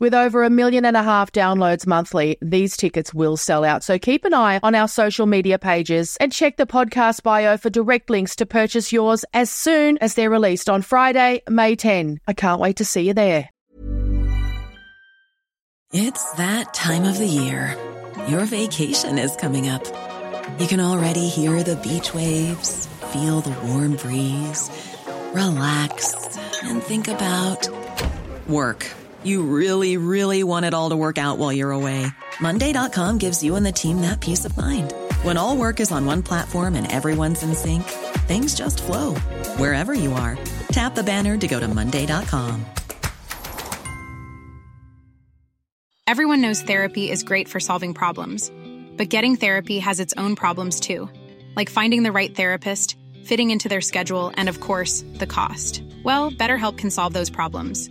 With over 1.5 million downloads monthly, these tickets will sell out. So keep an eye on our social media pages and check the podcast bio for direct links to purchase yours as soon as they're released on Friday, May 10. I can't wait to see you there. It's that time of the year. Your vacation is coming up. You can already hear the beach waves, feel the warm breeze, relax, and think about work. You really, really want it all to work out while you're away. Monday.com gives you and the team that peace of mind. When all work is on one platform and everyone's in sync, things just flow. Wherever you are, tap the banner to go to Monday.com. Everyone knows therapy is great for solving problems, but getting therapy has its own problems too, like finding the right therapist, fitting into their schedule, and of course, the cost. Well, BetterHelp can solve those problems.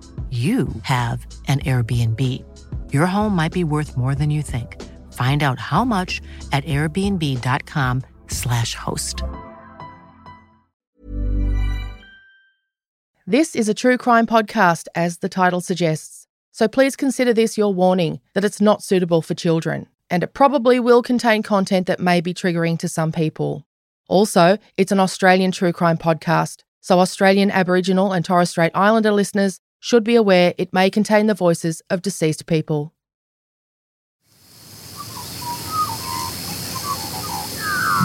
you have an Airbnb. Your home might be worth more than you think. Find out how much at airbnb.com/host. This is a true crime podcast, as the title suggests. So please consider this your warning that it's not suitable for children, and it probably will contain content that may be triggering to some people. Also, it's an Australian true crime podcast, so Australian Aboriginal and Torres Strait Islander listeners should be aware it may contain the voices of deceased people.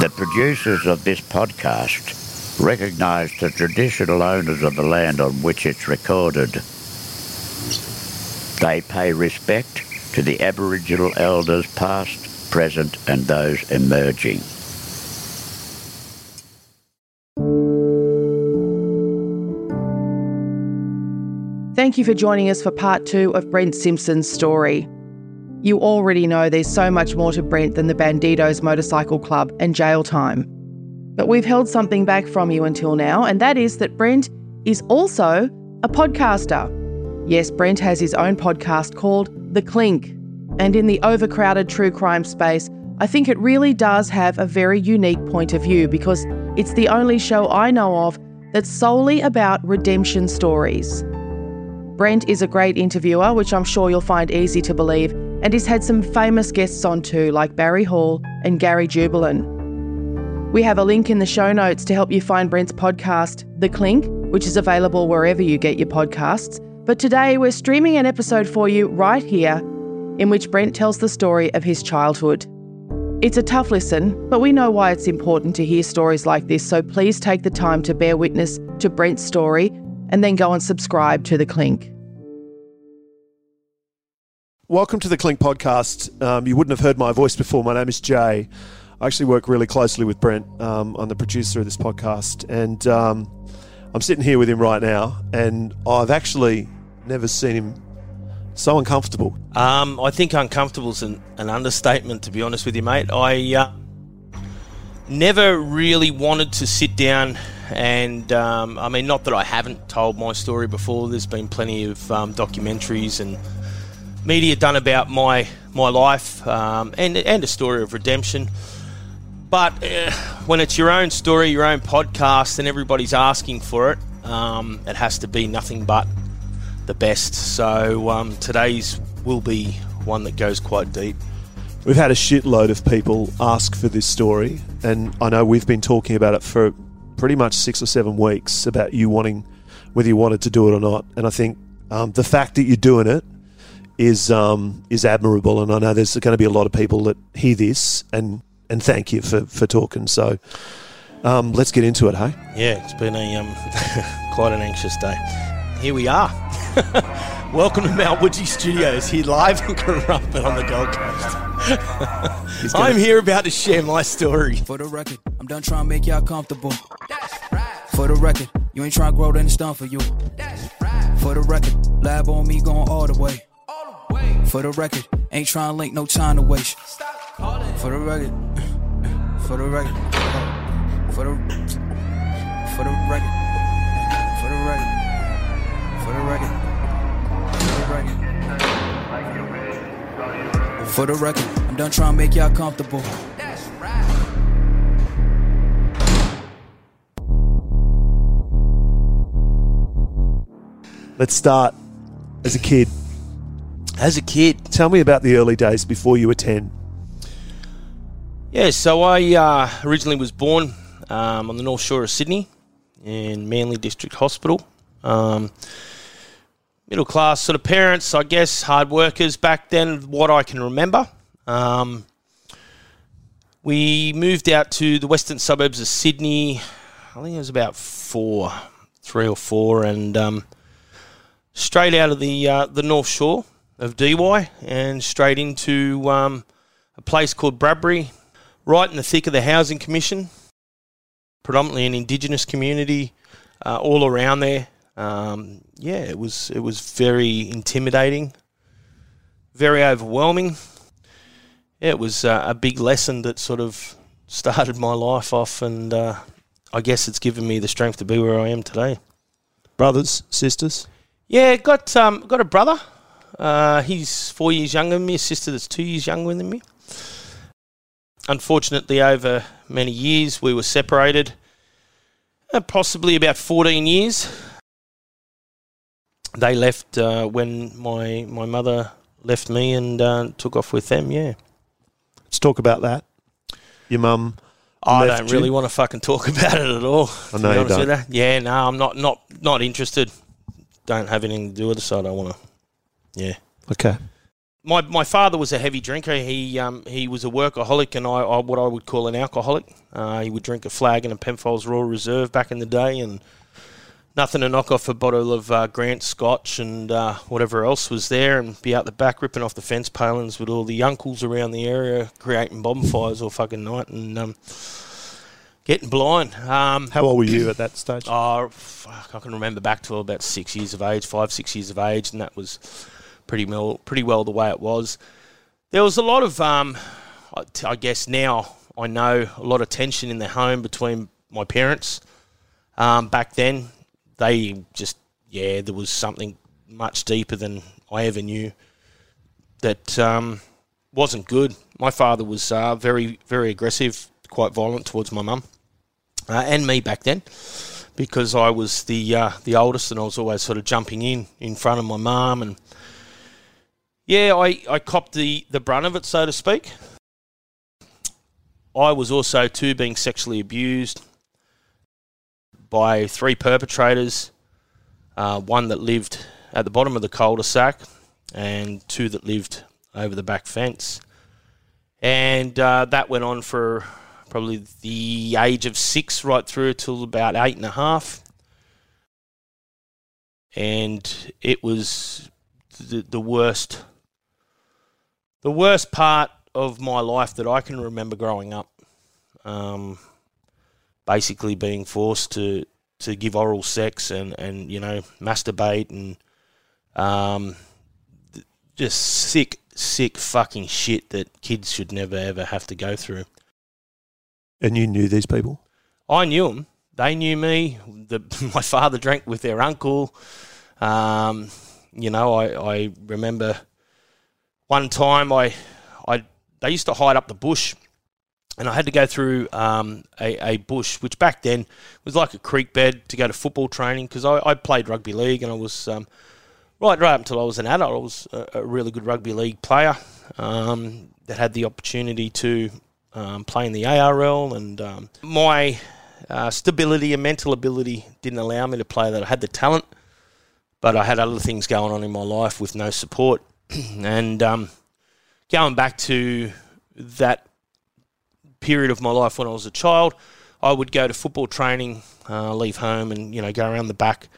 The producers of this podcast recognise the traditional owners of the land on which it's recorded. They pay respect to the Aboriginal elders past, present and those emerging. Thank you for joining us for part 2 of Brent Simpson's story. You already know there's so much more to Brent than the Bandidos motorcycle club and jail time. But we've held something back from you until now, and that is that Brent is also a podcaster. Yes, Brent has his own podcast called The Clink, and in the overcrowded true crime space, I think it really does have a very unique point of view, because it's the only show I know of that's solely about redemption stories. Brent is a great interviewer, which I'm sure you'll find easy to believe, and he's had some famous guests on too, like Barry Hall and Gary Jubelin. We have a link in the show notes to help you find Brent's podcast, The Clink, which is available wherever you get your podcasts. But today we're streaming an episode for you right here, in which Brent tells the story of his childhood. It's a tough listen, but we know why it's important to hear stories like this, so please take the time to bear witness to Brent's story and then go and subscribe to The Clink. Welcome to The Clink podcast. You wouldn't have heard my voice before. My name is Jay. I actually work really closely with Brent. I'm the producer of this podcast. And I'm sitting here with him right now. And I've actually never seen him so uncomfortable. I think uncomfortable is an understatement, to be honest with you, mate. I never really wanted to sit down and, I mean, not that I haven't told my story before. There's been plenty of documentaries and media done about my life and a story of redemption. But when it's your own story, your own podcast, and everybody's asking for it, it has to be nothing but the best. So today's will be one that goes quite deep. We've had a shitload of people ask for this story, and I know we've been talking about it for pretty much 6 or 7 weeks, about you wanting, whether you wanted to do it or not. And I think the fact that you're doing it is admirable, and I know there's going to be a lot of people that hear this and thank you for talking. So let's get into it, hey? Yeah, it's been a quite an anxious day. Here we are. Welcome to Mount Woodgee Studios, here live in Corumba on the Gold Coast. I'm here about to share my story. For the record, I'm done trying to make y'all comfortable. That's right. For the record, you ain't trying to grow, then it's done for you. That's right. For the record, lab on me going all the way. All the way. For the record, ain't trying to link, no time to waste. Stop. For the record, for the record, for the record, for the record, for the record, for the record, for the record, I'm done trying to make y'all comfortable. That's right. Let's start as a kid. As a kid? Tell me about the early days before you were 10. Yeah, so I originally was born on the North Shore of Sydney in Manly District Hospital. Middle-class sort of parents, I guess, hard workers back then, what I can remember. We moved out to the western suburbs of Sydney, I think it was about three or four, and straight out of the North Shore of DY and straight into a place called Bradbury, right in the thick of the Housing Commission, predominantly an Indigenous community all around there. Yeah, it was very intimidating, very overwhelming. Yeah, it was a big lesson that sort of started my life off, and I guess it's given me the strength to be where I am today. Brothers, sisters? Yeah, got a brother. He's 4 years younger than me, a sister that's 2 years younger than me. Unfortunately, over many years, we were separated, possibly about 14 years. They left when my mother left me and took off with them, yeah. Let's talk about that. Your mum I don't really want to fucking talk about it at all. I know you don't. Yeah, no, I'm not interested. Don't have anything to do with it, so I don't want to. Yeah. Okay. My father was a heavy drinker. He was a workaholic, and I what I would call an alcoholic. He would drink a flagon of Penfolds Royal Reserve back in the day, and nothing to knock off a bottle of Grant Scotch and whatever else was there, and be out the back ripping off the fence palings with all the uncles around the area, creating bonfires all fucking night and getting blind. How old were you at that stage? Oh, fuck, I can remember back to about 5, 6 years of age, and that was pretty well the way it was. There was a lot of, I guess now I know, a lot of tension in the home between my parents. Back then, they just, yeah, there was something much deeper than I ever knew that wasn't good. My father was very, very aggressive, quite violent towards my mum and me back then, because I was the oldest and I was always sort of jumping in front of my mum, and yeah, I copped the brunt of it, so to speak. I was also, too, being sexually abused by 3 perpetrators, one that lived at the bottom of the cul-de-sac and 2 that lived over the back fence. And that went on for probably the age of 6 right through till about 8.5. And it was the worst part of my life that I can remember growing up, basically being forced to give oral sex and, you know, masturbate and Just sick fucking shit that kids should never, ever have to go through. And you knew these people? I knew them. They knew me. My father drank with their uncle. You know, I remember one time they used to hide up the bush, and I had to go through a bush, which back then was like a creek bed, to go to football training, because I played rugby league, and I was right up until I was an adult. I was a really good rugby league player that had the opportunity to play in the ARL, and my stability and mental ability didn't allow me to play that. I had the talent, but I had other things going on in my life with no support. And going back to that period of my life when I was a child, I would go to football training, leave home, and go around the back,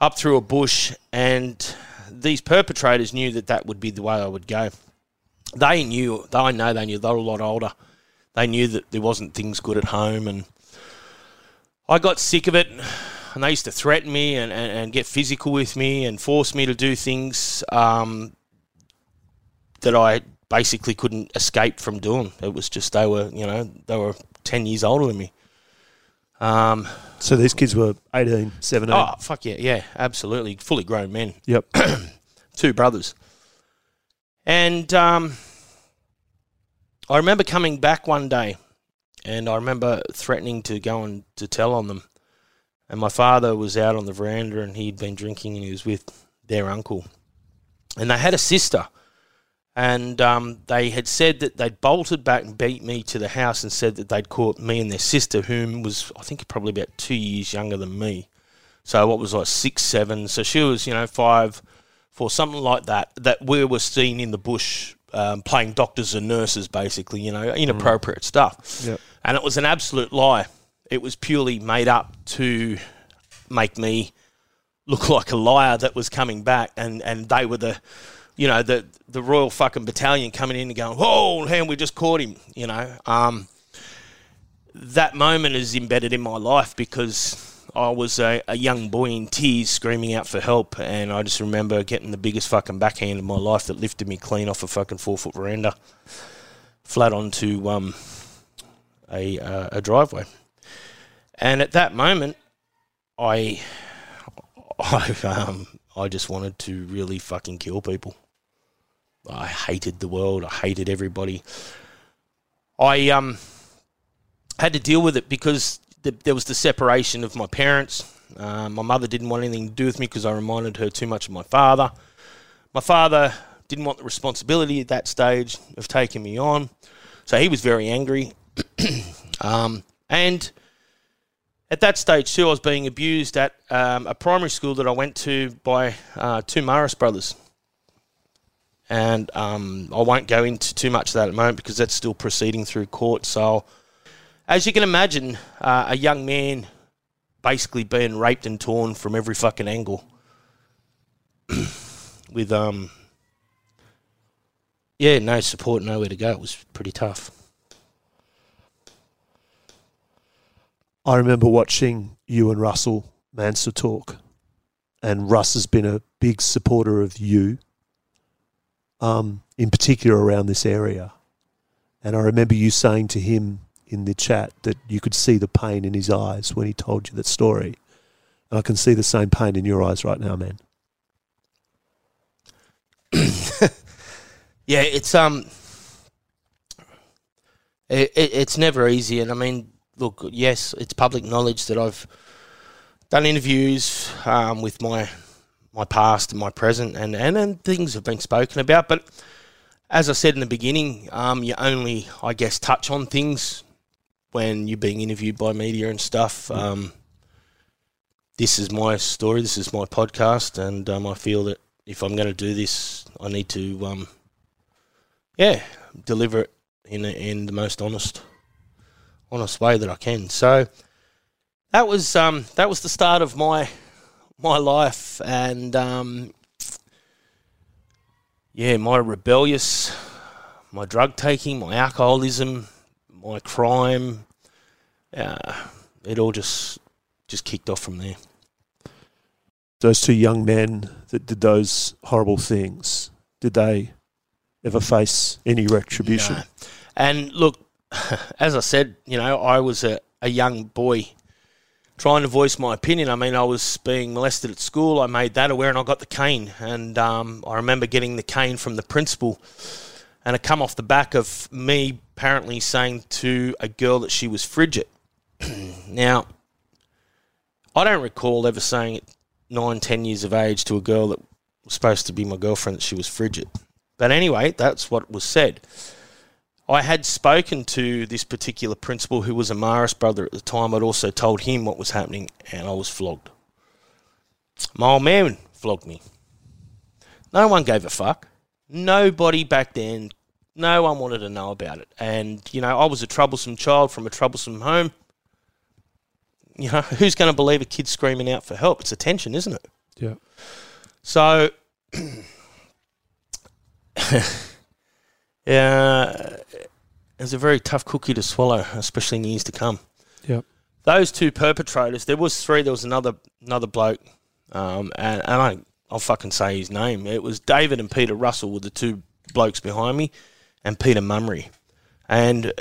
up through a bush. And these perpetrators knew that would be the way I would go. They knew. I know they knew. They were a lot older. They knew that there wasn't things good at home, and I got sick of it. And they used to threaten me and get physical with me and force me to do things that I basically couldn't escape from doing. It was just they were 10 years older than me. So these kids were 18, 17? Oh, fuck yeah, absolutely. Fully grown men. Yep. 2 brothers. And I remember coming back one day, and I remember threatening to go and to tell on them. And my father was out on the veranda, and he'd been drinking, and he was with their uncle. And they had a sister. And they had said that they'd bolted back and beat me to the house, and said that they'd caught me and their sister, whom was, I think, probably about 2 years younger than me. So what was I, 6, 7? So she was, 5, 4, something like that, that we were seen in the bush playing doctors and nurses, basically, inappropriate stuff. Yep. And it was an absolute lie. It was purely made up to make me look like a liar that was coming back, and they were the Royal fucking Battalion coming in and going, "Whoa, man, we just caught him," That moment is embedded in my life, because I was a young boy in tears screaming out for help, and I just remember getting the biggest fucking backhand of my life that lifted me clean off a fucking 4-foot veranda flat onto a driveway. And at that moment, I just wanted to really fucking kill people. I hated the world. I hated everybody. I had to deal with it, because there was the separation of my parents. My mother didn't want anything to do with me, because I reminded her too much of my father. My father didn't want the responsibility at that stage of taking me on, so he was very angry. And at that stage, too, I was being abused at a primary school that I went to by 2 Marist brothers. And I won't go into too much of that at the moment, because that's still proceeding through court. So, as you can imagine, a young man basically being raped and torn from every fucking angle with, no support, nowhere to go. It was pretty tough. I remember watching you and Russell Manser talk, and Russ has been a big supporter of you, in particular around this area. And I remember you saying to him in the chat that you could see the pain in his eyes when he told you that story. And I can see the same pain in your eyes right now, man. Yeah, it's never easy, and I mean, look, yes, it's public knowledge that I've done interviews with my past and my present, and things have been spoken about. But as I said in the beginning, you only, I guess, touch on things when you're being interviewed by media and stuff. This is my story. This is my podcast, and I feel that if I'm going to do this, I need to, deliver it in the most honest way that I can. So that was the start of my life, and my rebellious, my drug taking, my alcoholism, my crime, it all just kicked off from there. those two young men that did those horrible things, did they ever face any retribution? No. And look, as I said, you know, I was a young boy trying to voice my opinion. I mean, I was being molested at school. I made that aware and I got the cane. And I remember getting the cane from the principal, and it come off the back of me apparently saying to a girl that she was frigid. Now, I don't recall ever saying at 9, 10 years of age to a girl that was supposed to be my girlfriend that she was frigid. But anyway, that's what was said. I had spoken to this particular principal, who was a Marist brother at the time. I'd also told him what was happening, and I was flogged. My old man flogged me. No one gave a fuck. Nobody back then, no one wanted to know about it. And, you know, I was a troublesome child from a troublesome home. You know, who's going to believe a kid screaming out for help? It's attention, isn't it? Yeah. So... it was a very tough cookie to swallow, especially in the years to come. Yep. Those two perpetrators, there was three. There was another bloke, and I'll fucking say his name. It was David and Peter Russell were the two blokes behind me, and Peter Mumry. And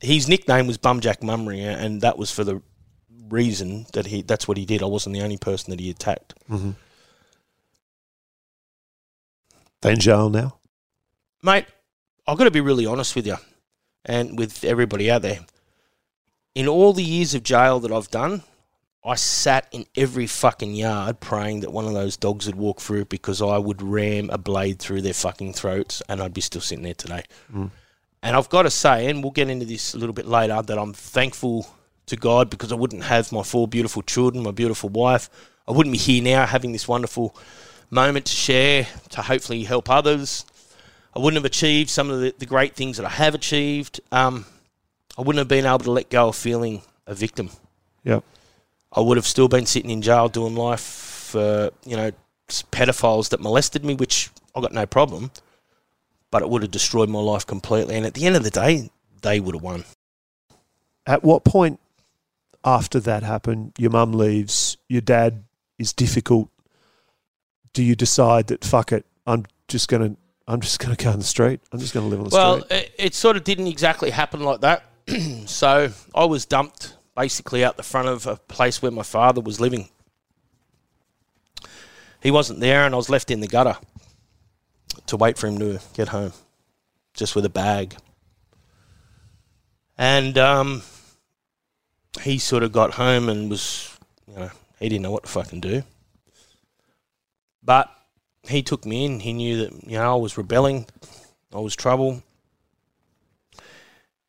his nickname was Bumjack Mumry, and that was for the reason that that's what he did. I wasn't the only person that he attacked. Mm-hmm. They're in jail now? Mate, I've got to be really honest with you and with everybody out there. In all the years of jail that I've done, I sat in every fucking yard praying that one of those dogs would walk through, because I would ram a blade through their fucking throats and I'd be still sitting there today. Mm. And I've got to say, and we'll get into this a little bit later, that I'm thankful to God, because I wouldn't have my four beautiful children, my beautiful wife. I wouldn't be here now having this wonderful moment to share, to hopefully help others. I wouldn't have achieved some of the great things that I have achieved. I wouldn't have been able to let go of feeling a victim. Yeah, I would have still been sitting in jail doing life for, you know, pedophiles that molested me, which I got no problem, but it would have destroyed my life completely. And at the end of the day, they would have won. At what point after that happened, your mum leaves, your dad is difficult, do you decide that, fuck it, I'm just going to go on the street. I'm just going to live on the street. Well, it sort of didn't exactly happen like that. So I was dumped basically out the front of a place where my father was living. He wasn't there, and I was left in the gutter to wait for him to get home, just with a bag. And he sort of got home and was, you know, he didn't know what to fucking do. But he took me in. He knew that, you know, I was rebelling, I was trouble,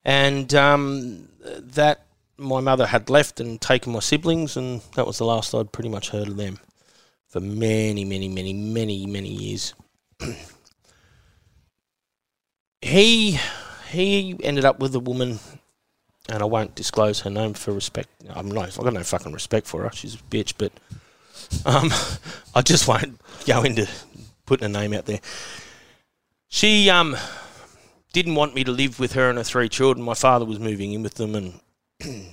and that my mother had left and taken my siblings, and that was the last I'd pretty much heard of them for many, many, many, many, many years. He ended up with a woman, and I won't disclose her name for respect. I've got no fucking respect for her. She's a bitch, but. I just won't go into putting a name out there. She didn't want me to live with her and her three children. My father was moving in with them, and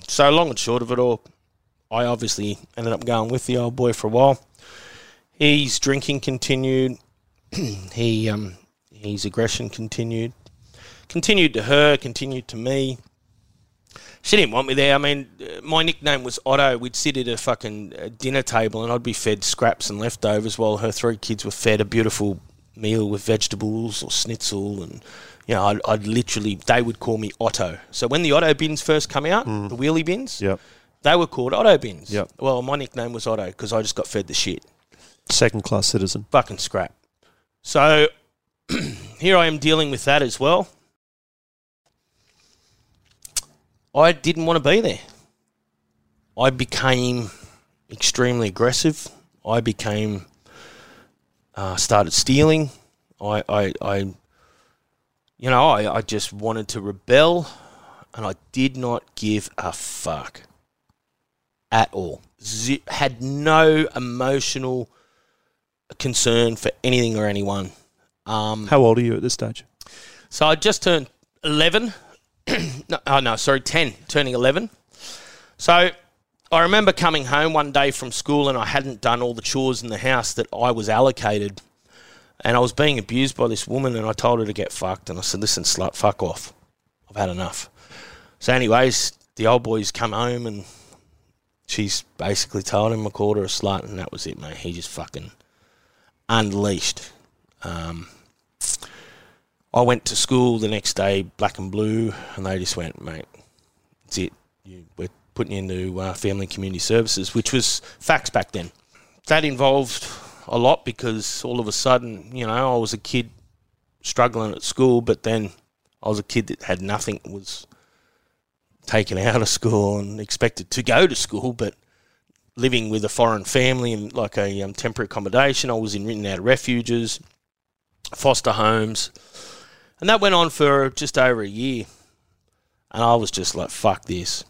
so long and short of it all, I obviously ended up going with the old boy for a while. His drinking continued. His aggression continued. Continued to her, continued to me. She didn't want me there. I mean, my nickname was Otto. We'd sit at a fucking dinner table and I'd be fed scraps and leftovers while her three kids were fed a beautiful meal with vegetables or schnitzel. And, you know, I'd literally, they would call me Otto. So when the Otto bins first come out, the wheelie bins, yep, they were called Otto bins. Yep. Well, my nickname was Otto because I just got fed the shit. Second-class citizen. Fucking scrap. So here I am dealing with that as well. I didn't want to be there. I became extremely aggressive. I became started stealing. I just wanted to rebel, and I did not give a fuck at all. Had no emotional concern for anything or anyone. How old are you at this stage? So I just turned 11. 10, turning 11. So I I remember coming home one day from school and I hadn't done all the chores in the house that I was allocated, and I was being abused by this woman, and I told her to get fucked, and I said, listen, slut, fuck off. I've had enough. So anyways, the old boy's come home and she's basically told him I called her a slut, and that was it, mate. He just fucking unleashed. I went to school the next day, black and blue, and they just went, mate, that's it. We're putting you into family and community services, which was facts back then. That involved a lot because all of a sudden, you know, I was a kid struggling at school, but then I was a kid that had nothing, was taken out of school and expected to go to school, but living with a foreign family and like a temporary accommodation. I was in written out of refuges, foster homes, and that went on for just over a year. And I was just like, fuck this.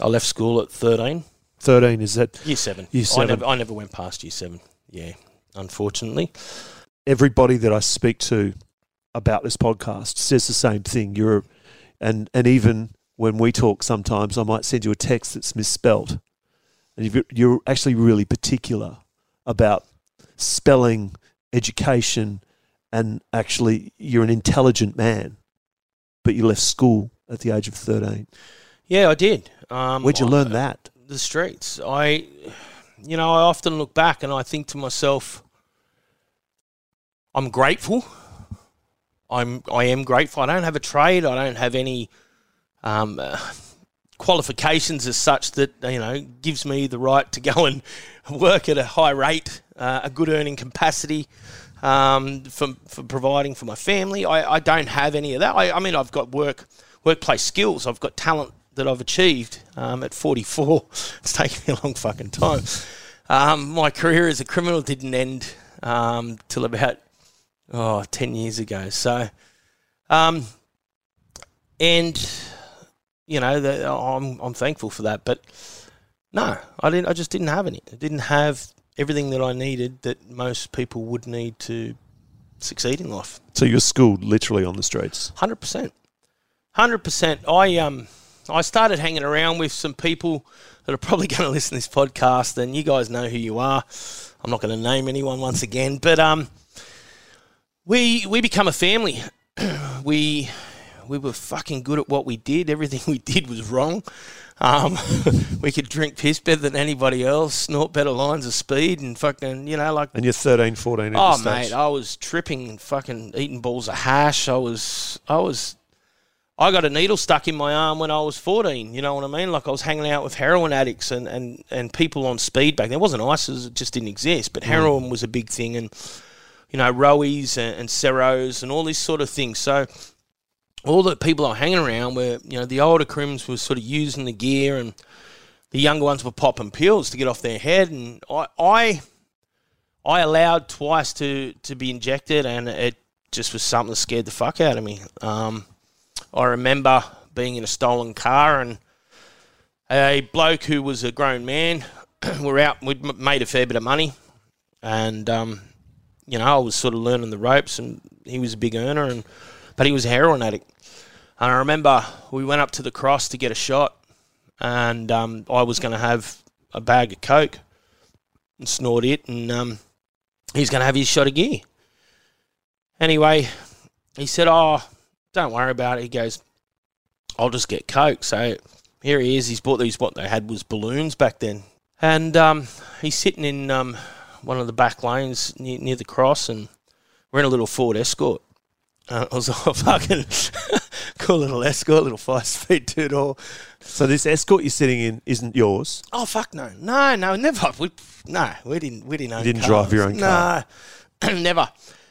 I left school at 13. 13, is that? Year 7. Year 7. I never went past year 7, yeah, unfortunately. Everybody that I speak to about this podcast says the same thing. And even when we talk sometimes, I might send you a text that's misspelled. And you're actually really particular about spelling, education, and actually you're an intelligent man, but you left school at the age of 13. Yeah, I did. Where'd you learn that? The streets. I often look back and I think to myself, I'm grateful. I am grateful. I don't have a trade. I don't have any qualifications as such that, you know, gives me the right to go and work at a high rate, a good earning capacity for providing for my family. I don't have any of that. I mean, I've got workplace skills. I've got talent that I've achieved at 44. It's taken me a long fucking time. My career as a criminal didn't end till about 10 years ago. So, I'm thankful for that. But no, I just didn't have any. I didn't have everything that I needed that most people would need to succeed in life. So you're schooled literally on the streets. 100%. I started hanging around with some people that are probably going to listen to this podcast, and you guys know who you are. I'm not going to name anyone once again, but we become a family. We were fucking good at what we did. Everything we did was wrong. We could drink piss better than anybody else, snort better lines of speed, and fucking, you know, like... And you're 13, 14 at the stage. Oh, mate, I was tripping and fucking eating balls of hash. I got a needle stuck in my arm when I was 14, you know what I mean? Like, I was hanging out with heroin addicts and people on speed back then. There wasn't ISIS, it just didn't exist, but heroin was a big thing, and, you know, Rowies and Ceros and all this sort of thing. So all the people I was hanging around were, you know, the older crims were sort of using the gear and the younger ones were popping pills to get off their head, and I allowed twice to be injected, and it just was something that scared the fuck out of me. I remember being in a stolen car, and a bloke who was a grown man, we're out, we'd made a fair bit of money, and, you know, I was sort of learning the ropes, and he was a big earner, but he was a heroin addict. And I remember we went up to the cross to get a shot, and I was going to have a bag of coke and snort it, and he's going to have his shot of gear. Anyway, he said, oh, don't worry about it. He goes, I'll just get coke. So here he is. He's bought these, what they had was balloons back then. And he's sitting in one of the back lanes near the cross, and we're in a little Ford Escort. I was like, fucking cool little Escort, little 5-speed 2-door. So this Escort you're sitting in isn't yours? Oh, fuck no. No, never. We didn't own cars. You didn't drive your own car? No, never.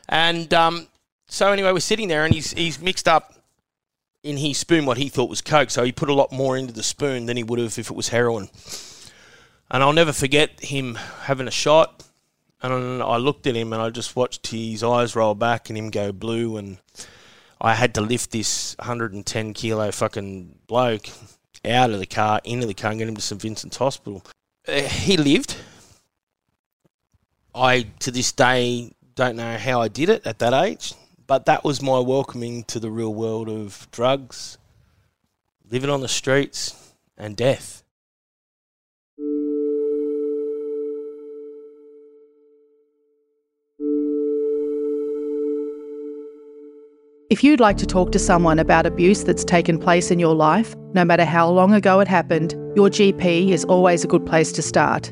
And... So anyway, we're sitting there, and he's mixed up in his spoon what he thought was coke, so he put a lot more into the spoon than he would have if it was heroin. And I'll never forget him having a shot, and I looked at him, and I just watched his eyes roll back and him go blue, and I had to lift this 110-kilo fucking bloke out of the car, into the car, and get him to St Vincent's Hospital. He lived. I, to this day, don't know how I did it at that age. But that was my welcoming to the real world of drugs, living on the streets, and death. If you'd like to talk to someone about abuse that's taken place in your life, no matter how long ago it happened, your GP is always a good place to start.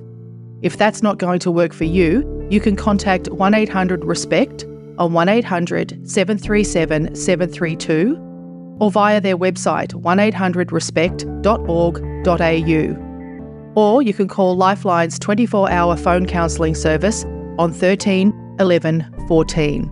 If that's not going to work for you, you can contact 1800RESPECT on 1800 737 732 or via their website 1800respect.org.au. Or you can call Lifeline's 24-hour phone counselling service on 13 11 14.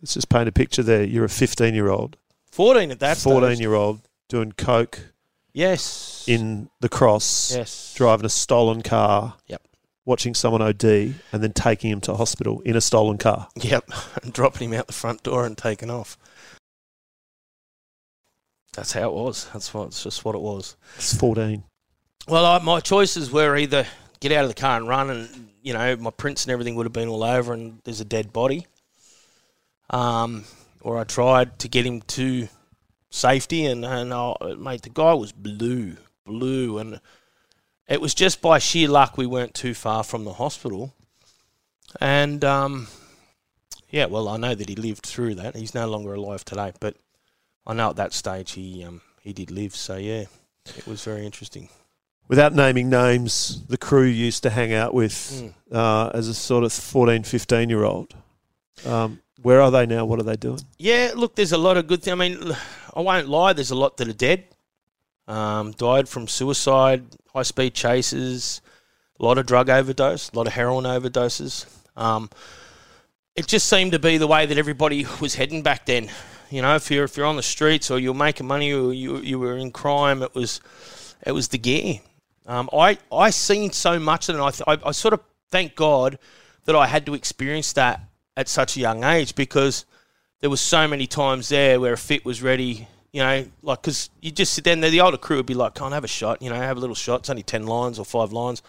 Let's just paint a picture there. You're a 15-year-old. 14 at that stage. 14-year-old doing coke. Yes. In the Cross. Yes. Driving a stolen car. Yep. Watching someone OD and then taking him to hospital in a stolen car. Yep. And dropping him out the front door and taking off. That's how it was. That's just what it was. It's 14. Well, my choices were either get out of the car and run and, you know, my prints and everything would have been all over and there's a dead body. Or I tried to get him to safety, and the guy was blue, and it was just by sheer luck we weren't too far from the hospital, and I know that he lived through that. He's no longer alive today, but I know at that stage he did live. So yeah, it was very interesting. Without naming names, the crew used to hang out with as a sort of 14, 15-year-old. Where are they now? What are they doing? Yeah, look, there's a lot of good things. I mean, I won't lie, there's a lot that are dead. Died from suicide, high-speed chases, a lot of drug overdose, a lot of heroin overdoses. It just seemed to be the way that everybody was heading back then. You know, if you're on the streets or you're making money or you were in crime, it was the gear. I seen so much of it, and I sort of thank God that I had to experience that at such a young age, because there was so many times there where a fit was ready, you know, like, because you just sit down there, the older crew would be like, can't have a shot, you know, have a little shot, it's only 10 lines or 5 lines,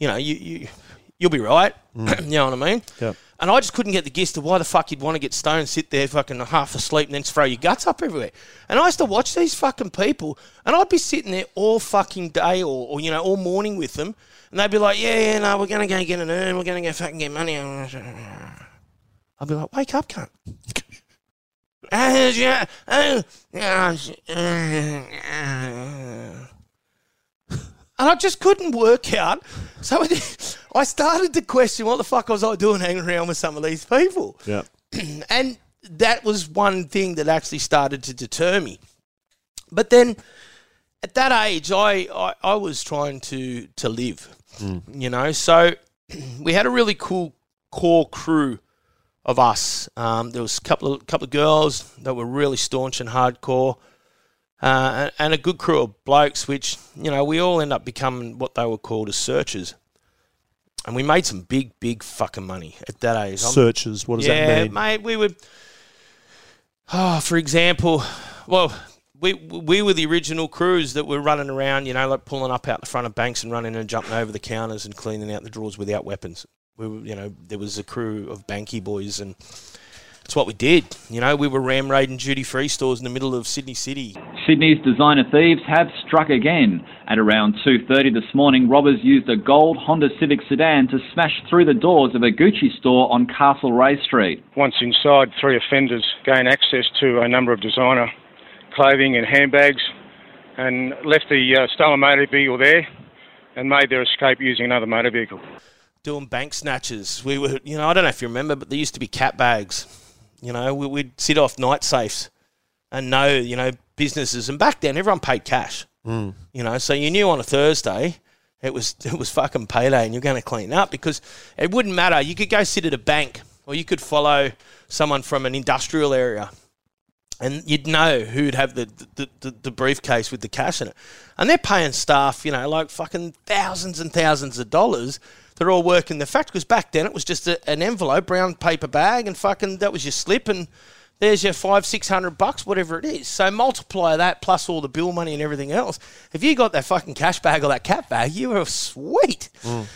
you know, you'll be right, you know what I mean? Yeah. And I just couldn't get the gist of why the fuck you'd want to get stoned, sit there fucking half asleep and then throw your guts up everywhere. And I used to watch these fucking people, and I'd be sitting there all fucking day or you know, all morning with them, and they'd be like, no, we're going to go get an urn, we're going to go fucking get money. I'd be like, wake up, cunt. And I just couldn't work out. So I started to question what the fuck was I doing hanging around with some of these people. Yeah. And that was one thing that actually started to deter me. But then at that age, I was trying to live, you know. So we had a really cool core crew of us. There was a couple of girls that were really staunch and hardcore, and a good crew of blokes, which, you know, we all end up becoming what they were called as searchers. And we made some big, big fucking money at that age. Searchers, what does that mean? Yeah, mate, we would, for example, well, we were the original crews that were running around, you know, like pulling up out the front of banks and running and jumping over the counters and cleaning out the drawers without weapons. We were, you know, there was a crew of banky boys, and that's what we did. You know, we were ram raiding duty-free stores in the middle of Sydney City. Sydney's designer thieves have struck again. At around 2:30 this morning, robbers used a gold Honda Civic sedan to smash through the doors of a Gucci store on Castlereagh Street. Once inside, three offenders gained access to a number of designer clothing and handbags, and left the stolen motor vehicle there and made their escape using another motor vehicle. Doing bank snatches. We were, you know, I don't know if you remember, but there used to be cat bags. You know, we'd sit off night safes and know, you know, businesses. And back then, everyone paid cash. Mm. You know, so you knew on a Thursday it was fucking payday and you're going to clean up, because it wouldn't matter. You could go sit at a bank, or you could follow someone from an industrial area, and you'd know who'd have the briefcase with the cash in it. And they're paying staff, you know, like fucking thousands and thousands of dollars. They're all working the fact, because back then it was just an envelope, brown paper bag, and fucking that was your slip, and there's your $500-$600, whatever it is. So multiply that plus all the bill money and everything else. If you got that fucking cash bag or that cat bag, you were sweet. Mm.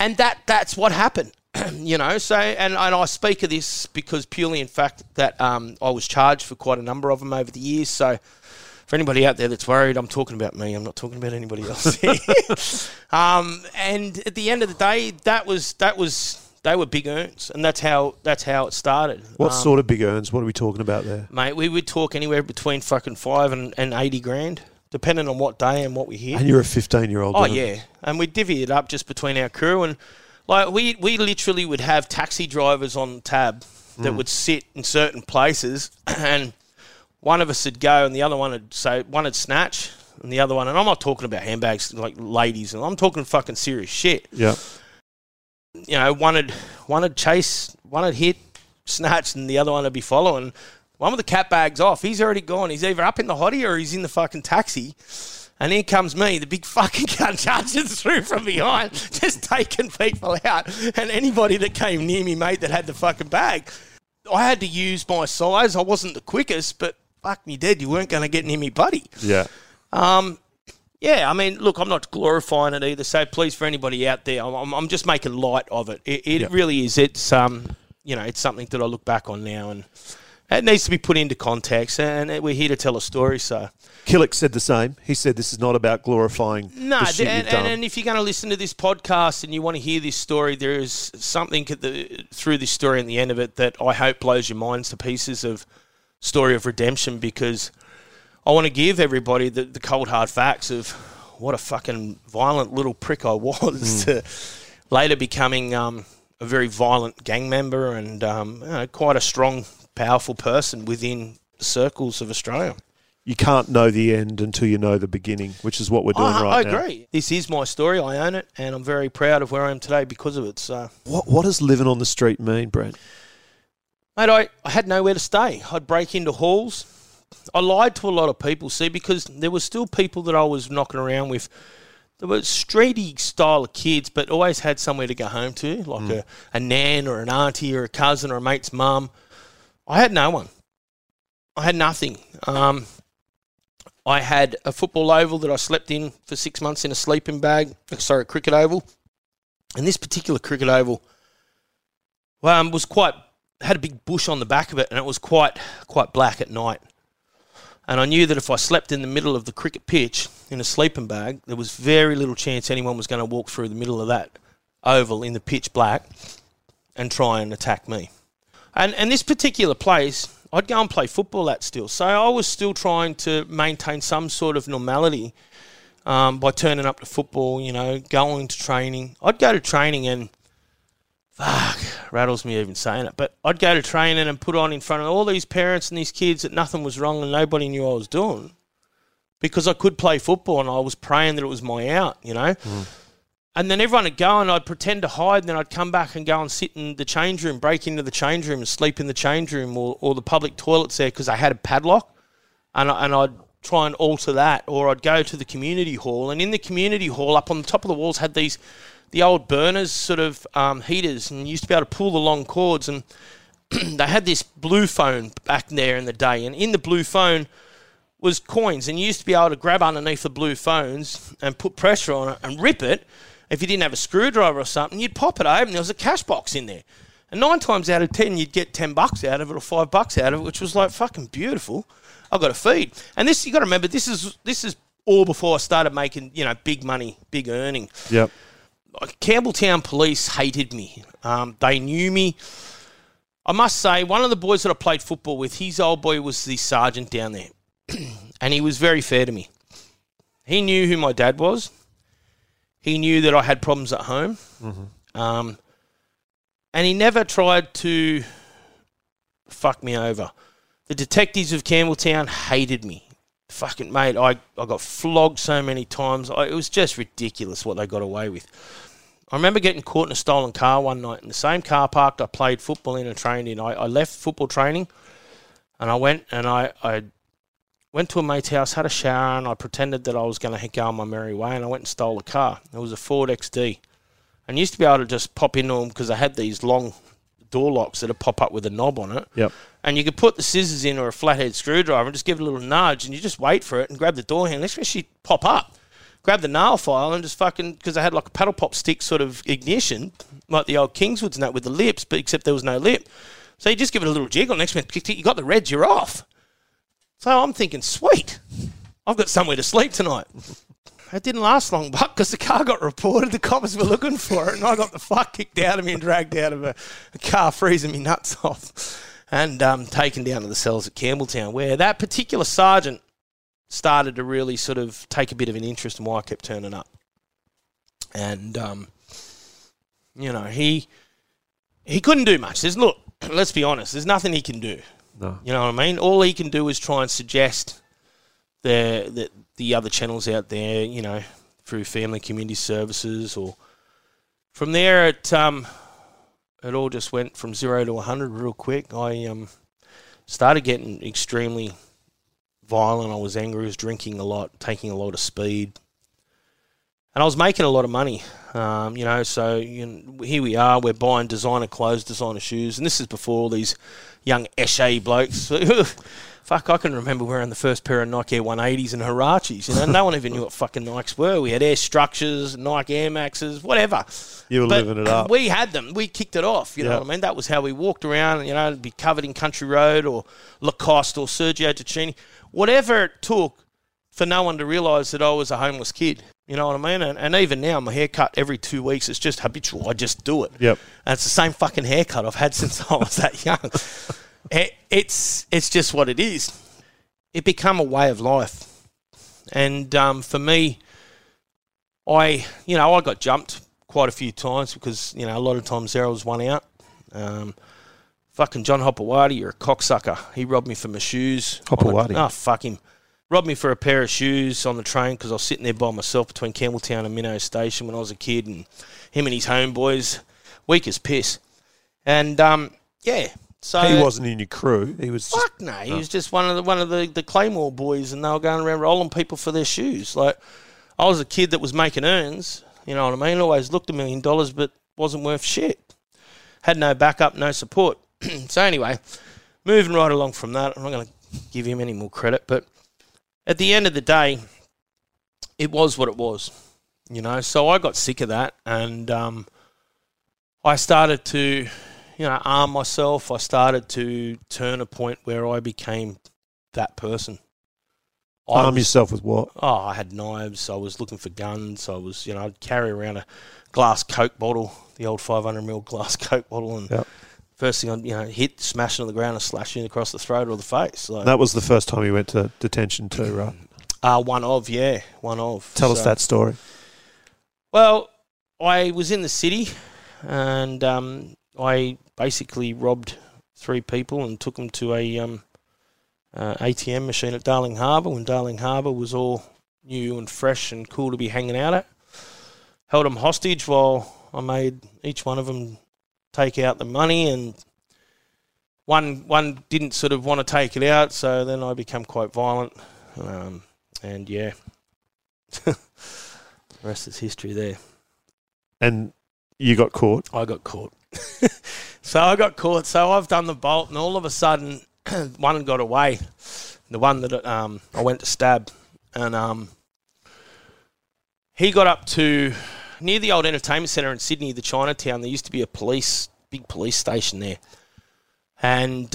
And that's what happened. You know, so, and I speak of this because purely in fact that I was charged for quite a number of them over the years. So for anybody out there that's worried, I'm talking about me. I'm not talking about anybody else. And at the end of the day, that was they were big earns, and that's how it started. What sort of big earns? What are we talking about there, mate? We would talk anywhere between fucking $5,000 and $80,000. Depending on what day and what we hit. And you're a 15-year-old. Oh, yeah. You? And we divvy it up just between our crew, and like we literally would have taxi drivers on tab that would sit in certain places, and one of us would go and the other one would say, one would snatch and the other one, and I'm not talking about handbags like ladies, and I'm talking fucking serious shit. Yeah. You know, one would chase, one would hit, snatch, and the other one would be following. One with the cat bag's off. He's already gone. He's either up in the hottie or he's in the fucking taxi. And here comes me, the big fucking cunt, charging through from behind, just taking people out. And anybody that came near me, mate, that had the fucking bag, I had to use my size. I wasn't the quickest, but fuck me dead, you weren't going to get near me, buddy. Yeah. Yeah, I mean, look, I'm not glorifying it either, so please, for anybody out there, I'm just making light of it. It really is. It's, you know, it's something that I look back on now, and it needs to be put into context, and we're here to tell a story, so. Killick said the same. He said this is not about glorifying the shit you've done. And if you're going to listen to this podcast and you want to hear this story, there is something through this story and the end of it that I hope blows your minds to pieces of story of redemption, because I want to give everybody the cold hard facts of what a fucking violent little prick I was to later becoming a very violent gang member, and you know, quite a strong, powerful person within circles of Australia. You can't know the end until you know the beginning, which is what we're doing right now. I agree. This is my story. I own it, and I'm very proud of where I am today because of it. So, what does living on the street mean, Brent? Mate, I had nowhere to stay. I'd break into halls. I lied to a lot of people, see, because there were still people that I was knocking around with. They were streety style of kids, but always had somewhere to go home to, like a nan or an auntie or a cousin or a mate's mum. I had no one. I had nothing. I had a football oval that I slept in for 6 months in a sleeping bag. Sorry, a cricket oval. And this particular cricket oval was quite... had a big bush on the back of it, and it was quite black at night. And I knew that if I slept in the middle of the cricket pitch in a sleeping bag, there was very little chance anyone was going to walk through the middle of that oval in the pitch black and try and attack me. And this particular place, I'd go and play football at still. So I was still trying to maintain some sort of normality by turning up to football, you know, going to training. I'd go to training and... fuck, rattles me even saying it. But I'd go to training and put on in front of all these parents and these kids that nothing was wrong and nobody knew I was doing, because I could play football and I was praying that it was my out, you know. Mm. And then everyone would go and I'd pretend to hide, and then I'd come back and go and sit in the change room, break into the change room and sleep in the change room or the public toilets there, because they had a padlock, and I'd try and alter that. Or I'd go to the community hall, and in the community hall up on the top of the walls had these... the old burners, sort of heaters, and you used to be able to pull the long cords, and they had this blue phone back there in the day, and in the blue phone was coins, and you used to be able to grab underneath the blue phones and put pressure on it and rip it. If you didn't have a screwdriver or something, you'd pop it open and there was a cash box in there. And 9 times out of 10, you'd get $10 out of it or $5 out of it, which was like fucking beautiful. I've got to feed. And this, you got to remember, this is all before I started making, you know, big money, big earning. Yep. Campbelltown police hated me. They knew me. I must say, one of the boys that I played football with, his old boy was the sergeant down there. And he was very fair to me. He knew who my dad was. He knew that I had problems at home. Mm-hmm. And he never tried to fuck me over. The detectives of Campbelltown hated me. Fucking mate, I got flogged so many times. It was just ridiculous what they got away with. I remember getting caught in a stolen car one night in the same car park I played football in and trained in. I left football training and I went and I went to a mate's house, had a shower, and I pretended that I was going to go on my merry way, and I went and stole a car. It was a Ford XD. And used to be able to just pop into them because they had these long door locks that would pop up with a knob on it. Yep. And you could put the scissors in or a flathead screwdriver and just give it a little nudge, and you just wait for it and grab the door handle. Next time she'd pop up, grab the nail file and just fucking, because they had like a paddle pop stick sort of ignition, like the old Kingswoods and that with the lips, but except there was no lip. So you just give it a little jiggle. Next minute, you got the reds, you're off. So I'm thinking, sweet, I've got somewhere to sleep tonight. It didn't last long, but because the car got reported, the cops were looking for it, and I got the fuck kicked out of me and dragged out of a car, freezing me nuts off, and taken down to the cells at Campbelltown, where that particular sergeant started to really sort of take a bit of an interest in why I kept turning up. And, you know, he couldn't do much. There's, look, let's be honest, there's nothing he can do. No. You know what I mean? All he can do is try and suggest the other channels out there, you know, through family community services. Or from there, it all just went from 0 to 100 real quick. I started getting extremely violent. I was angry. I was drinking a lot, taking a lot of speed, and I was making a lot of money. You know, so here we are. We're buying designer clothes, designer shoes, and this is before all these young eshay blokes. Fuck, I can remember wearing the first pair of Nike Air 180s and Hirachis. You know, no one even knew what fucking Nikes were. We had Air Structures, Nike Air Maxes, whatever. You were living it up. We had them. We kicked it off. You know what I mean? That was how we walked around. You know, it'd be covered in Country Road or Lacoste or Sergio Ticini. Whatever it took for no one to realise that I was a homeless kid. You know what I mean? And even now, my haircut every 2 weeks, it's just habitual. I just do it. Yep. And it's the same fucking haircut I've had since I was that young. It's just what it is. It become a way of life. And for me, I got jumped quite a few times because, you know, a lot of times there I was one out. Fucking John Hopewadi, you're a cocksucker. He robbed me for my shoes. Hopewadi. Oh, fuck him. Robbed me for a pair of shoes on the train because I was sitting there by myself between Campbelltown and Minnow Station when I was a kid, and him and his homeboys, weak as piss. And, yeah. So he wasn't in your crew. He was fuck no. He was just one of the Claymore boys, and they were going around rolling people for their shoes. Like, I was a kid that was making earns. You know what I mean? Always looked $1 million, but wasn't worth shit. Had no backup, no support. So anyway, moving right along from that, I'm not going to give him any more credit. But at the end of the day, it was what it was. You know. So I got sick of that, and I started to, you know, arm myself. I started to turn a point where I became that person. Yourself with what? Oh, I had knives. I was looking for guns. I was, you know, I'd carry around a glass Coke bottle, the old 500ml glass Coke bottle, and first thing I'd, you know, hit, smashing on the ground and slashing across the throat or the face. Like, that was the first time you went to detention too, right? One of. Tell us that story. Well, I was in the city and I basically robbed 3 people and took them to a ATM machine at Darling Harbour when Darling Harbour was all new and fresh and cool to be hanging out at. Held them hostage while I made each one of them take out the money, and one didn't sort of want to take it out, so then I became quite violent. And, yeah, the rest is history there. And you got caught? I got caught. So I got caught. So I've done the bolt, and all of a sudden, one got away. the one that I went to stab, and he got up to near the old entertainment centre in Sydney, the Chinatown. There used to be a big police station there, and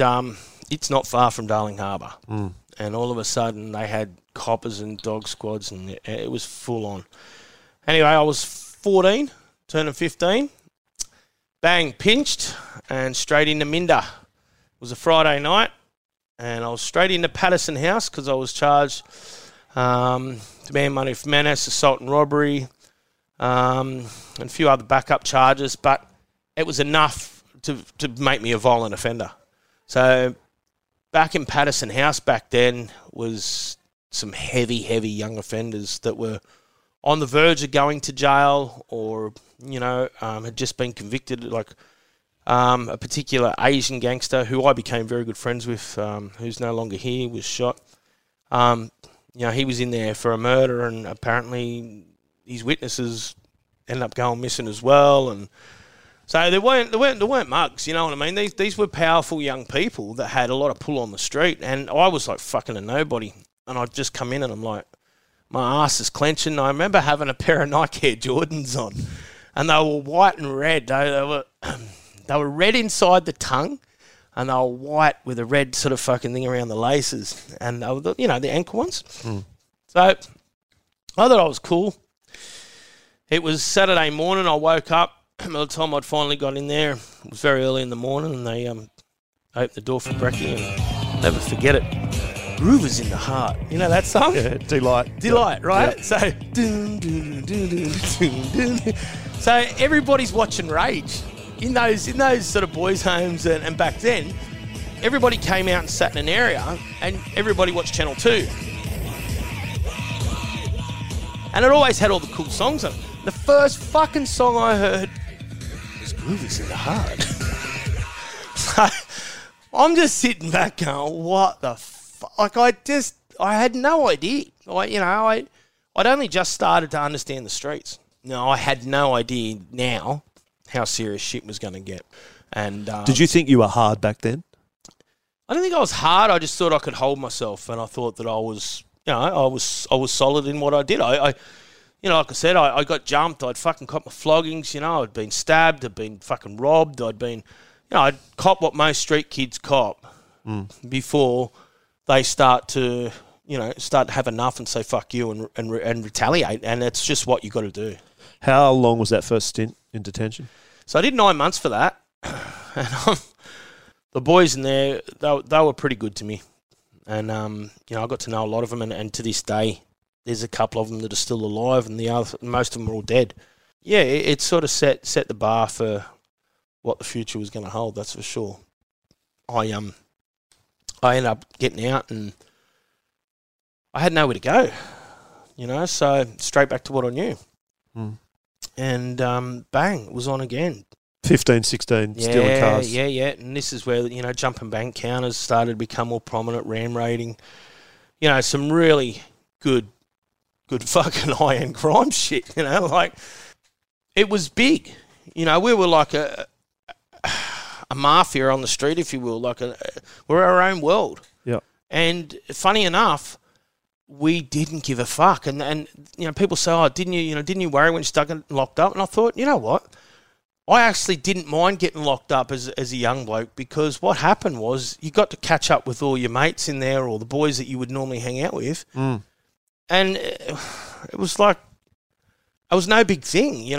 it's not far from Darling Harbour. Mm. And all of a sudden, they had coppers and dog squads, and it was full on. Anyway, I was 14, turning 15. Bang, pinched, and straight into Minda. It was a Friday night, and I was straight into Patterson House because I was charged manslaughter, menace, assault and robbery, and a few other backup charges, but it was enough to make me a violent offender. So back in Patterson House back then was some heavy young offenders that were on the verge of going to jail or, had just been convicted, like a particular Asian gangster who I became very good friends with, who's no longer here, was shot. He was in there for a murder, and apparently his witnesses ended up going missing as well. And so there weren't mugs, you know what I mean? These were powerful young people that had a lot of pull on the street, and I was like fucking a nobody. And I'd just come in and I'm like, my ass is clenching. I remember having a pair of Nike Air Jordans on, and they were white and red. They were red inside the tongue, and they were white with a red sort of fucking thing around the laces, and they were the ankle ones. Mm. So I thought I was cool. It was Saturday morning. I woke up. By the time I'd finally got in there, it was very early in the morning, and they opened the door for brekkie, and I'll never forget it. Groovers in the Heart. You know that song? Yeah, Delight. Delight, right? Yep. So, dun, dun, dun, dun, dun, dun. So everybody's watching Rage in those sort of boys' homes, and back then, everybody came out and sat in an area, and everybody watched Channel 2. And it always had all the cool songs on it. The first fucking song I heard was Groovers in the Heart. So I'm just sitting back going, what the fuck? Like, I had no idea. I'd only just started to understand the streets. No, I had no idea now how serious shit was going to get. And did you think you were hard back then? I don't think I was hard. I just thought I could hold myself, and I thought that I was, I was solid in what I did. I got jumped. I'd fucking cop my floggings. I'd been stabbed. I'd been fucking robbed. I'd been, I'd cop what most street kids cop before they start to have enough and say fuck you and retaliate, and it's just what you got to do. How long was that first stint in detention? So I did 9 months for that, and the boys in there, they were pretty good to me, and I got to know a lot of them, and to this day, there's a couple of them that are still alive, and the other most of them are all dead. Yeah, it sort of set the bar for what the future was going to hold. That's for sure. I ended up getting out, and I had nowhere to go, so straight back to what I knew. Mm. And bang, it was on again. 15, 16, stealing cars. Yeah. And this is where, jumping bank counters started to become more prominent, ram raiding, some really good fucking high-end crime shit, like it was big. We were like a mafia on the street, if you will, we're our own world. Yeah. And funny enough, we didn't give a fuck. And people say, oh, didn't you worry when you stuck and locked up? And I thought, you know what? I actually didn't mind getting locked up as a young bloke, because what happened was you got to catch up with all your mates in there, or the boys that you would normally hang out with. Mm. And it was like, it was no big thing, you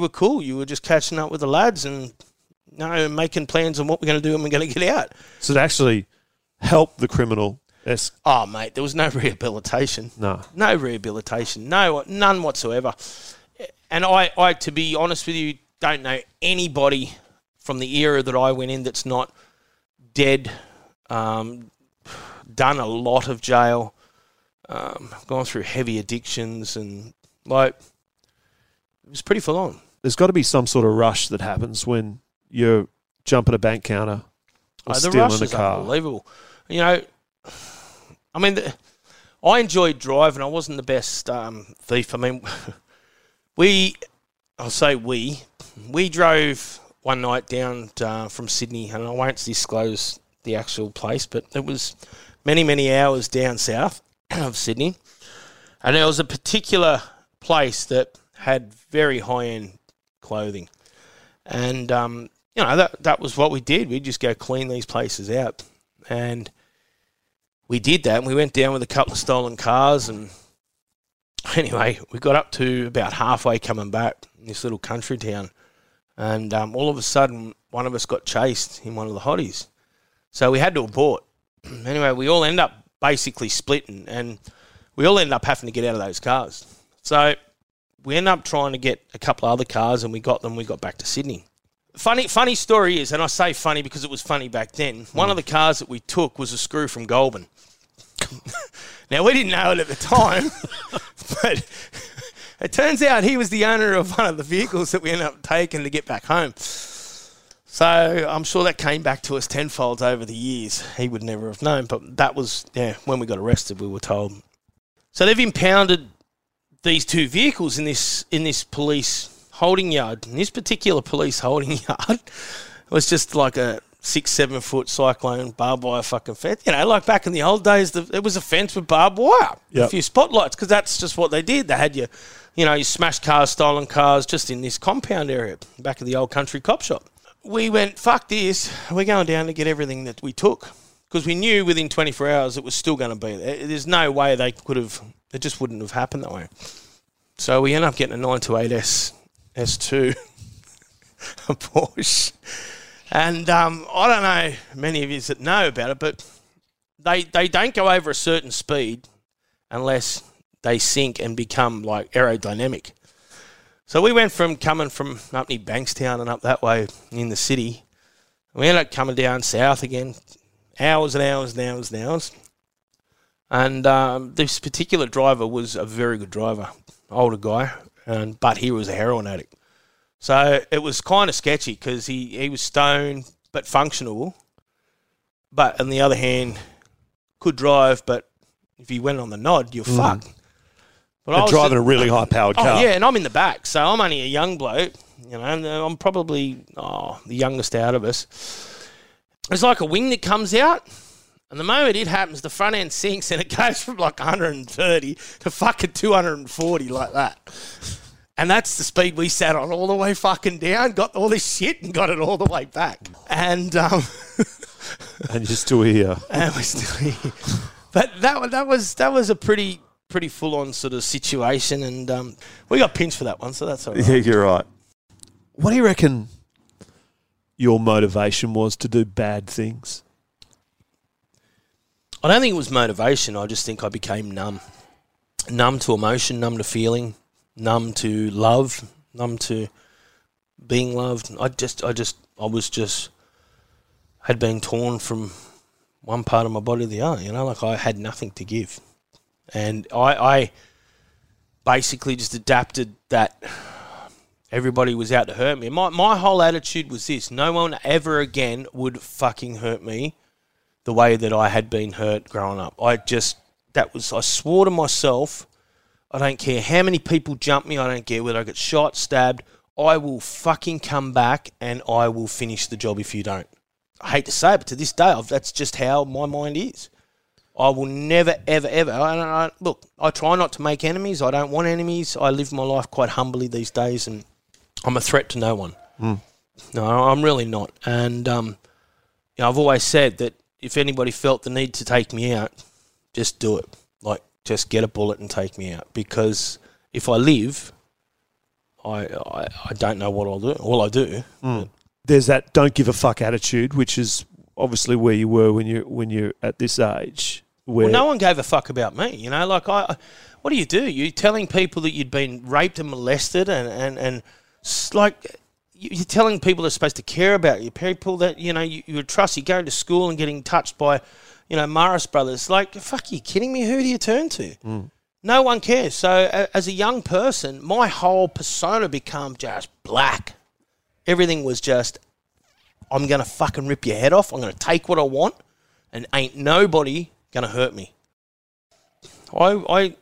were cool. You were just catching up with the lads and making plans on what we're going to do and we're going to get out. So to actually help the criminal. Yes. Oh, mate, there was no rehabilitation. No rehabilitation. No, none whatsoever. And I, to be honest with you, don't know anybody from the era that I went in that's not dead, done a lot of jail, gone through heavy addictions, and it was pretty full on. There's got to be some sort of rush that happens when you're jumping a bank counter or stealing a car. Unbelievable. I enjoyed driving. I wasn't the best thief. We drove one night down from Sydney, and I won't disclose the actual place, but it was many, many hours down south of Sydney. And there was a particular place that had very high-end clothing. And, you know, that was what we did. We'd just go clean these places out. And we did that, and we went down with a couple of stolen cars. And anyway, we got up to about halfway coming back in this little country town. And all of a sudden, one of us got chased in one of the hotties. So we had to abort. Anyway, we all end up basically splitting, and we all end up having to get out of those cars. So we end up trying to get a couple of other cars, and we got them. We got back to Sydney. Funny story is, and I say funny because it was funny back then, one of the cars that we took was a screw from Goulburn. Now, we didn't know it at the time, but it turns out he was the owner of one of the vehicles that we ended up taking to get back home. So I'm sure that came back to us tenfold over the years. He would never have known, but that was, yeah, when we got arrested, we were told. So they've impounded these two vehicles in this police holding yard. And this particular police holding yard was just like a 6-7 foot cyclone barbed wire fucking fence. You know, like back in the old days, it was a fence with barbed wire, a few spotlights, because that's just what they did. They had you smashed cars, stolen cars, just in this compound area, back of the old country cop shop. We went, fuck this, we're going down to get everything that we took, because we knew within 24 hours it was still going to be there. There's no way they could have, it just wouldn't have happened that way. So we end up getting a 928S S2, a Porsche. And I don't know many of you that know about it, but they don't go over a certain speed unless they sink and become like aerodynamic. So we went from coming from up near Bankstown and up that way in the city. We ended up coming down south again, hours and hours and hours and hours. And this particular driver was a very good driver, older guy, but he was a heroin addict. So it was kind of sketchy because he was stoned but functional, but on the other hand, could drive, but if he went on the nod, you're fucked. But I was driving a really high-powered car. Oh, yeah, and I'm in the back, so I'm only a young bloke, you know, and I'm probably the youngest out of us. It's like a wing that comes out, and the moment it happens, the front end sinks, and it goes from like 130 to fucking 240 like that. And that's the speed we sat on all the way fucking down, got all this shit and got it all the way back. And and you're still here. And we're still here. But that was a pretty full-on sort of situation, and we got pinched for that one, so that's all right. Yeah, you're right. What do you reckon your motivation was to do bad things? I don't think it was motivation. I just think I became numb. Numb to emotion, numb to feeling, numb to love, numb to being loved. I had been torn from one part of my body to the other, you know, like I had nothing to give. And I basically just adapted that everybody was out to hurt me. My whole attitude was this: no one ever again would fucking hurt me the way that I had been hurt growing up. I swore to myself, I don't care how many people jump me, I don't care whether I get shot, stabbed, I will fucking come back and I will finish the job if you don't. I hate to say it, but to this day, that's just how my mind is. I will never, ever, ever. I try not to make enemies. I don't want enemies. I live my life quite humbly these days, and I'm a threat to no one. No, I'm really not. And you know, I've always said that if anybody felt the need to take me out, just do it. Like, just get a bullet and take me out. Because if I live, I don't know what I'll do. All I do. There's that don't give a fuck attitude, which is obviously where you were when you're at this age. Well, no one gave a fuck about me, you know. Like, what do? You're telling people that you'd been raped and molested, and like, you're telling people they're supposed to care about you, people that, you know, you trust. You're going to school and getting touched by, you know, Marist brothers. Like, fuck, are you kidding me? Who do you turn to? No one cares. So as a young person, my whole persona became just black. Everything was just, I'm going to fucking rip your head off. I'm going to take what I want, and ain't nobody going to hurt me. I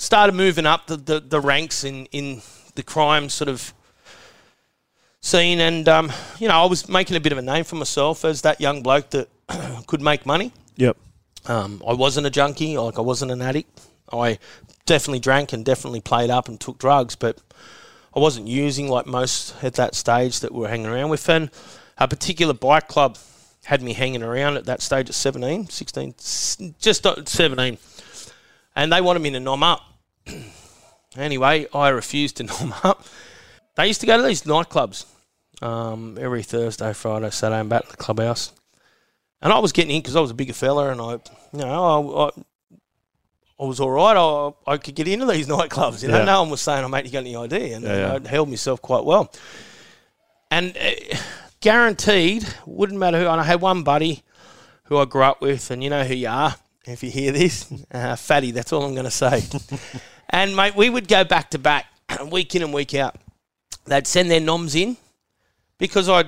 started moving up the ranks in the crime sort of scene, and, you know, I was making a bit of a name for myself as that young bloke that could make money. Yep. I wasn't a junkie, like I wasn't an addict. I definitely drank and definitely played up and took drugs, but I wasn't using like most at that stage that we were hanging around with. And a particular bike club had me hanging around at that stage at 17, 16, just 17. And they wanted me to nom up. Anyway, I refused to nom up. They used to go to these nightclubs every Thursday, Friday, Saturday, and back to the clubhouse. And I was getting in because I was a bigger fella, and I was all right. I could get into these nightclubs. You know, no one was saying, "Oh, mate, you got any ID?" And I held myself quite well. And guaranteed, wouldn't matter who. And I had one buddy who I grew up with, and you know who you are if you hear this, Fatty. That's all I'm going to say. And mate, we would go back to back, week in and week out. They'd send their noms in because I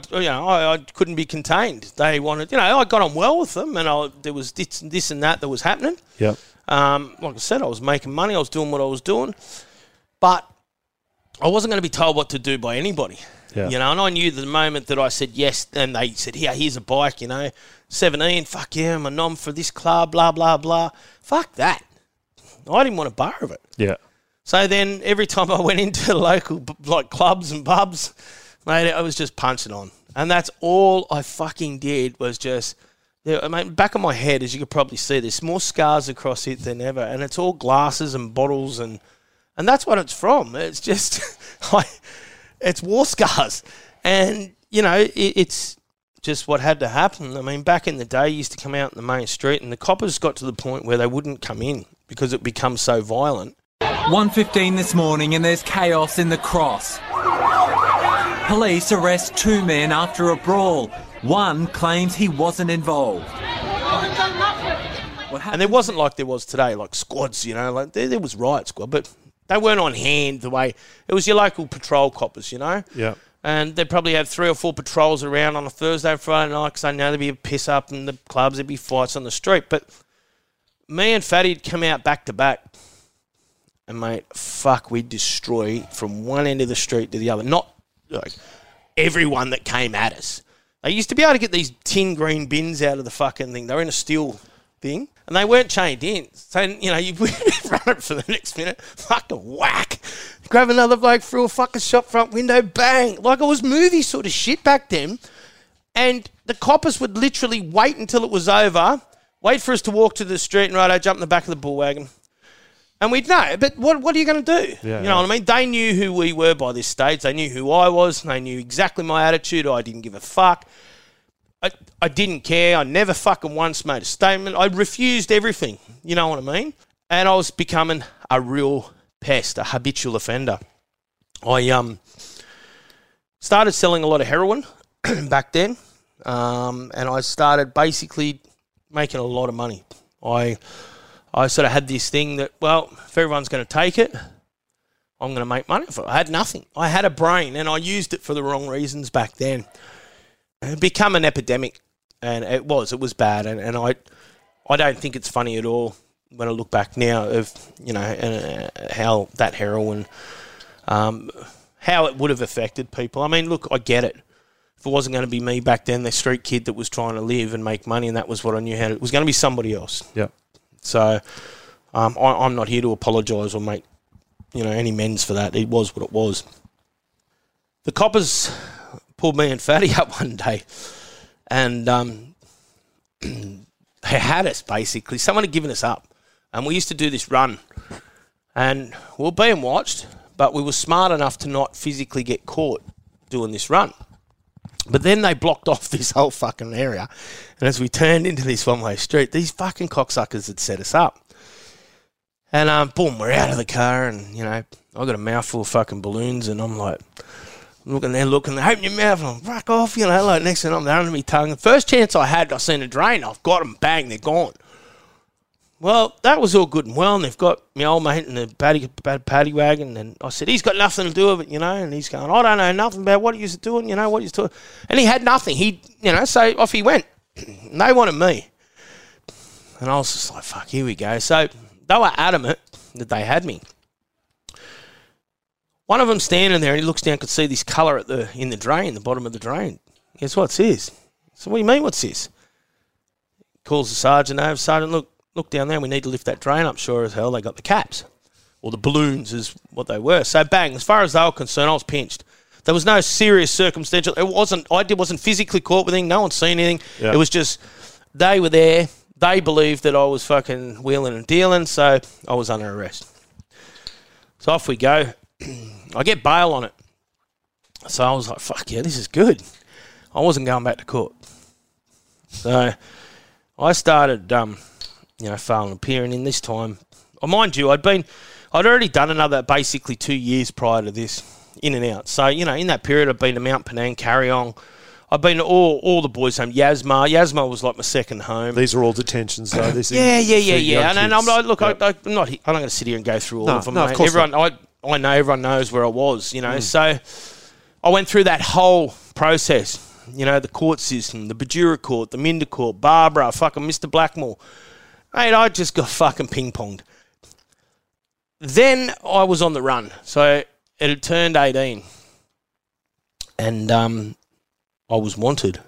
couldn't be contained. They wanted, I got on well with them, and there was this and that was happening. Yeah. Like I said, I was making money. I was doing what I was doing, but I wasn't going to be told what to do by anybody. Yeah. And I knew the moment that I said yes, and they said, "Here, here's a bike." 17, fuck yeah, I'm a nom for this club, blah blah blah. Fuck that. I didn't want a bar of it. Yeah. So then every time I went into local clubs and pubs, mate, I was just punching on, and that's all I fucking did was just. Yeah, I mean, back of my head, as you could probably see, there's more scars across it than ever, and it's all glasses and bottles, and that's what it's from. It's just, it's war scars, and it's just what had to happen. I mean, back in the day, you used to come out in the main street, and the coppers got to the point where they wouldn't come in because it becomes so violent. 1:15 this morning, and there's chaos in the Cross. Police arrest two men after a brawl. One claims he wasn't involved. And there wasn't like there was today, like squads, like there was riot squad, but they weren't on hand the way it was your local patrol coppers, Yeah. And they probably had 3 or 4 patrols around on a Thursday, Friday night because they know there'd be a piss up in the clubs, there'd be fights on the street. But me and Fatty'd come out back to back, and mate, fuck, we'd destroy from one end of the street to the other. Not like everyone that came at us. They used to be able to get these tin green bins out of the fucking thing. They were in a steel thing, and they weren't chained in. So, you would run it for the next minute. Fucking whack. Grab another bloke through a fucking shop front window, bang. Like it was movie sort of shit back then. And the coppers would literally wait until it was over, wait for us to walk to the street, and righto, jump in the back of the bull wagon. And we'd know, but what are you going to do? Yeah, what I mean? They knew who we were by this stage. They knew who I was. And they knew exactly my attitude. I didn't give a fuck. I didn't care. I never fucking once made a statement. I refused everything. You know what I mean? And I was becoming a real pest, a habitual offender. I started selling a lot of heroin back then, and I started basically making a lot of money. I sort of had this thing that, well, if everyone's going to take it, I'm going to make money for it. I had nothing. I had a brain, and I used it for the wrong reasons back then. It became an epidemic, and it was bad, and I don't think it's funny at all when I look back now of, how that heroin, how it would have affected people. I mean, look, I get it. If it wasn't going to be me back then, the street kid that was trying to live and make money, and that was what I knew how to, it was going to be somebody else. Yeah. So I'm not here to apologise or make, any amends for that. It was what it was. The coppers pulled me and Fatty up one day, and they had us basically. Someone had given us up, and we used to do this run, and we were being watched, but we were smart enough to not physically get caught doing this run. But then they blocked off this whole fucking area. And as we turned into this one-way street, these fucking cocksuckers had set us up. And, boom, we're out of the car and, I got a mouthful of fucking balloons and I'm like, looking, open your mouth and I'm fuck off, next thing I'm there under my tongue. The first chance I had, I seen a drain. I've got them, bang, they're gone. Well, that was all good and well, and they've got my old mate in the paddy wagon, and I said, he's got nothing to do with it, and he's going, I don't know nothing about what he's doing, what he's doing. And he had nothing. He, so off he went. And they wanted me. And I was just like, fuck, here we go. So they were adamant that they had me. One of them standing there, and he looks down, could see this colour at in the drain, the bottom of the drain. Guess what's this? So what do you mean, what's this? calls the sergeant over. Sergeant, look down there. We need to lift that drain up. Sure as hell, they got the caps. Or the balloons is what they were. So bang, as far as they were concerned, I was pinched. There was no serious circumstantial. It wasn't, I wasn't physically caught with anything. No one's seen anything. Yeah. It was just, they were there. They believed that I was fucking wheeling and dealing. So I was under arrest. So off we go. I get bail on it. So I was like, fuck yeah, this is good. I wasn't going back to court. So I started, failing appearing in this time. Oh, mind you, I'd already done another basically 2 years prior to this, in and out. So, in that period, I'd been to Mount Penang, Carryong. I'd been to all the boys' home, Yasma. Yasma was like my second home. These are all detentions, though. Yeah. And I'm like, look, yep. I'm not going to sit here and go through all of them. No, mate. Of course everyone, not. I know everyone knows where I was, So I went through that whole process. The court system, the Bajura court, the Minda court, Barbara, fucking Mr. Blackmore. Mate, I just got fucking ping-ponged. Then I was on the run. So it had turned 18. And I was wanted.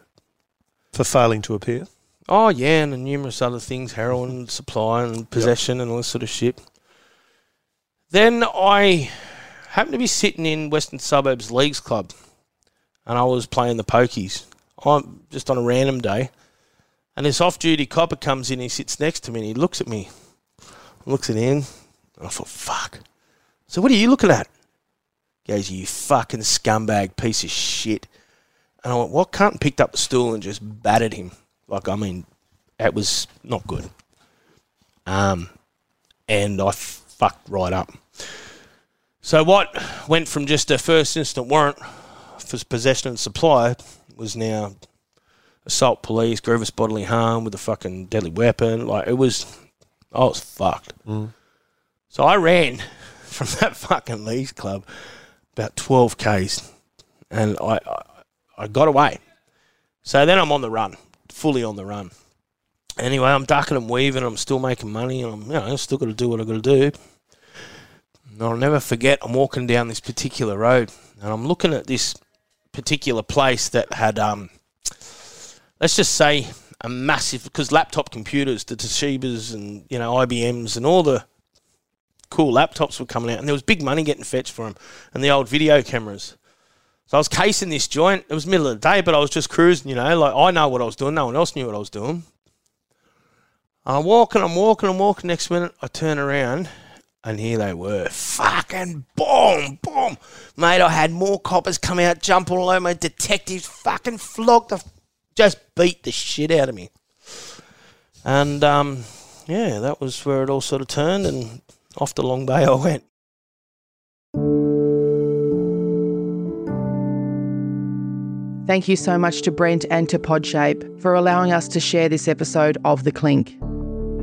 For failing to appear? Oh, yeah, and numerous other things, heroin, supply and possession and all this sort of shit. Then I happened to be sitting in Western Suburbs Leagues Club. And I was playing the pokies. I'm just on a random day. And this off-duty copper comes in, he sits next to me, and he looks at me. Looks at him. And I thought, fuck. So what are you looking at? He goes, you fucking scumbag piece of shit. And I went, what cunt? Picked up the stool and just battered him. It was not good. And I fucked right up. So what went from just a first instant warrant for possession and supply was now assault, police, grievous bodily harm with a fucking deadly weapon. I was fucked. Mm. So I ran from that fucking Leagues Club about 12 Ks and I got away. So then I'm on the run, fully on the run. Anyway, I'm ducking and weaving, I'm still making money and I'm still got to do what I got to do. And I'll never forget, I'm walking down this particular road and I'm looking at this particular place that had, let's just say a massive, because laptop computers, the Toshibas and, IBMs and all the cool laptops were coming out and there was big money getting fetched for them and the old video cameras. So I was casing this joint. It was middle of the day, but I was just cruising, I know what I was doing. No one else knew what I was doing. I'm walking. Next minute, I turn around and here they were. Fucking boom. Mate, I had more coppers come out, jump all over my detectives, fucking just beat the shit out of me. And, that was where it all sort of turned and off to Long Bay I went. Thank you so much to Brent and to Podshape for allowing us to share this episode of The Clink.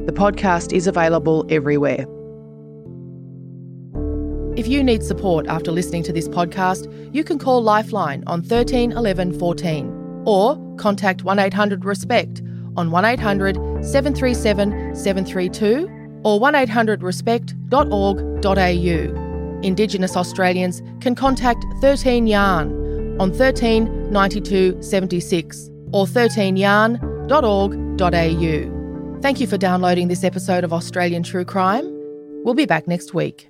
The podcast is available everywhere. If you need support after listening to this podcast, you can call Lifeline on 13 11 14 or contact 1800RESPECT on 1800 737 732 or 1800respect.org.au. Indigenous Australians can contact 13 Yarn on 13 92 76 or 13yarn.org.au. Thank you for downloading this episode of Australian True Crime. We'll be back next week.